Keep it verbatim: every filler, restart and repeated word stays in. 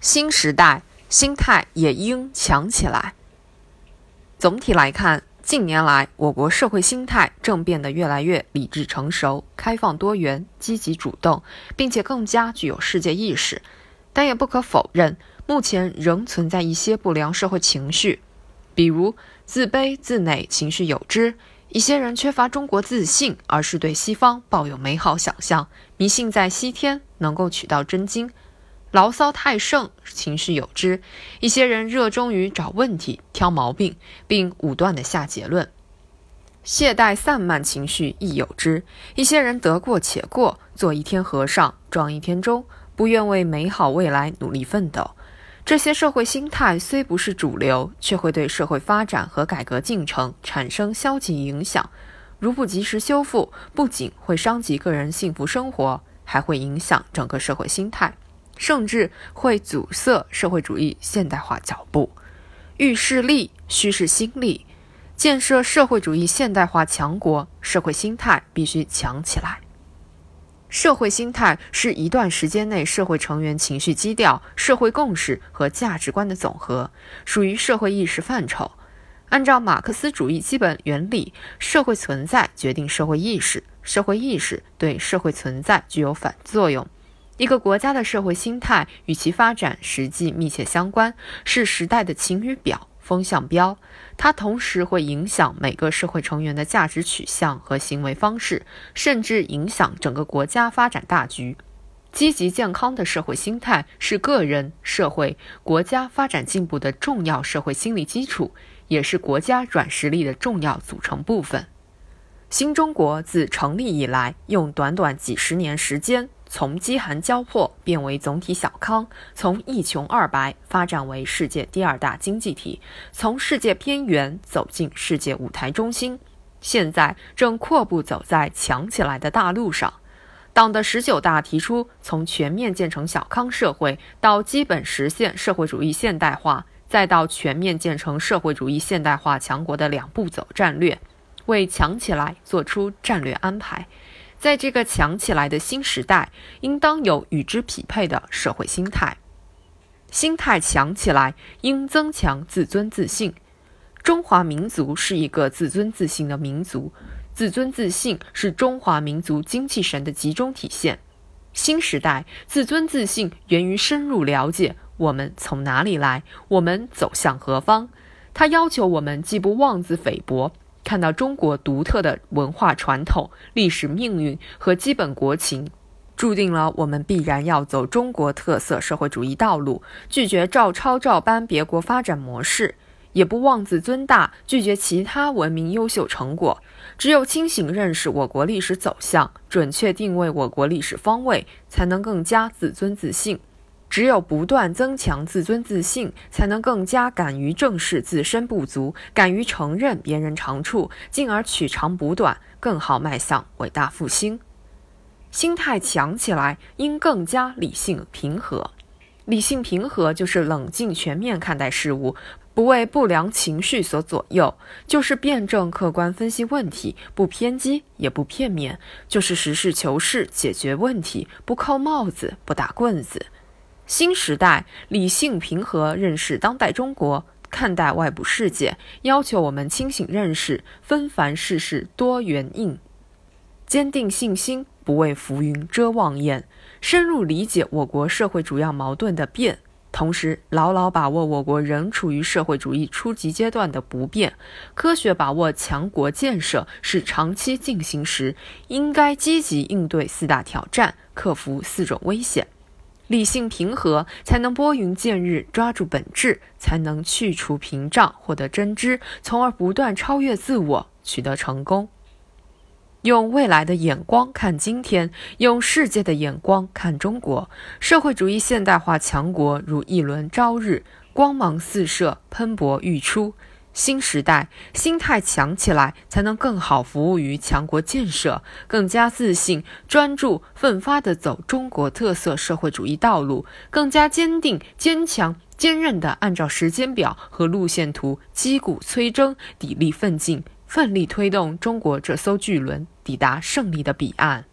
新时代心态也应强起来。总体来看，近年来我国社会心态正变得越来越理智成熟、开放多元、积极主动，并且更加具有世界意识。但也不可否认，目前仍存在一些不良社会情绪，比如自卑、自馁情绪有之，一些人缺乏中国自信，而是对西方抱有美好想象，迷信在西天能够取到真经。牢骚太盛情绪有之，一些人热衷于找问题、挑毛病，并武断地下结论。懈怠散漫情绪亦有之，一些人得过且过，做一天和尚撞一天钟，不愿为美好未来努力奋斗。这些社会心态虽不是主流，却会对社会发展和改革进程产生消极影响，如不及时修复，不仅会伤及个人幸福生活，还会影响整个社会心态，甚至会阻塞社会主义现代化脚步。欲是力，须是心力。建设社会主义现代化强国，社会心态必须强起来。社会心态是一段时间内社会成员情绪基调、社会共识和价值观的总和，属于社会意识范畴。按照马克思主义基本原理，社会存在决定社会意识，社会意识对社会存在具有反作用。一个国家的社会心态与其发展实际密切相关，是时代的晴雨表、风向标。它同时会影响每个社会成员的价值取向和行为方式，甚至影响整个国家发展大局。积极健康的社会心态是个人、社会、国家发展进步的重要社会心理基础，也是国家软实力的重要组成部分。新中国自成立以来，用短短几十年时间，从饥寒交迫变为总体小康，从一穷二白发展为世界第二大经济体，从世界边缘走进世界舞台中心，现在正阔步走在强起来的大路上。党的十九大提出，从全面建成小康社会到基本实现社会主义现代化，再到全面建成社会主义现代化强国的两步走战略，为强起来做出战略安排。在这个强起来的新时代，应当有与之匹配的社会心态。心态强起来，应增强自尊自信。中华民族是一个自尊自信的民族，自尊自信是中华民族精气神的集中体现。新时代，自尊自信源于深入了解我们从哪里来，我们走向何方。它要求我们既不妄自菲薄，看到中国独特的文化传统、历史命运和基本国情，注定了我们必然要走中国特色社会主义道路，拒绝照抄照搬别国发展模式，也不妄自尊大，拒绝其他文明优秀成果。只有清醒认识我国历史走向，准确定位我国历史方位，才能更加自尊自信。只有不断增强自尊自信，才能更加敢于正视自身不足，敢于承认别人长处，进而取长补短，更好迈向伟大复兴。心态强起来，应更加理性平和。理性平和就是冷静全面看待事物，不为不良情绪所左右，就是辩证客观分析问题，不偏激也不片面，就是实事求是解决问题，不扣帽子，不打棍子。新时代理性平和认识当代中国，看待外部世界，要求我们清醒认识纷繁世事多元应，坚定信心，不为浮云遮望眼，深入理解我国社会主要矛盾的变，同时牢牢把握我国仍处于社会主义初级阶段的不变，科学把握强国建设是长期进行时，应该积极应对四大挑战，克服四种危险。理性平和才能拨云见日，抓住本质，才能去除屏障，获得真知，从而不断超越自我，取得成功。用未来的眼光看今天，用世界的眼光看中国，社会主义现代化强国如一轮朝日，光芒四射，喷薄欲出。新时代心态强起来，才能更好服务于强国建设，更加自信、专注、奋发地走中国特色社会主义道路，更加坚定、坚强、坚韧地按照时间表和路线图击鼓催征，砥砺奋进，奋力推动中国这艘巨轮抵达胜利的彼岸。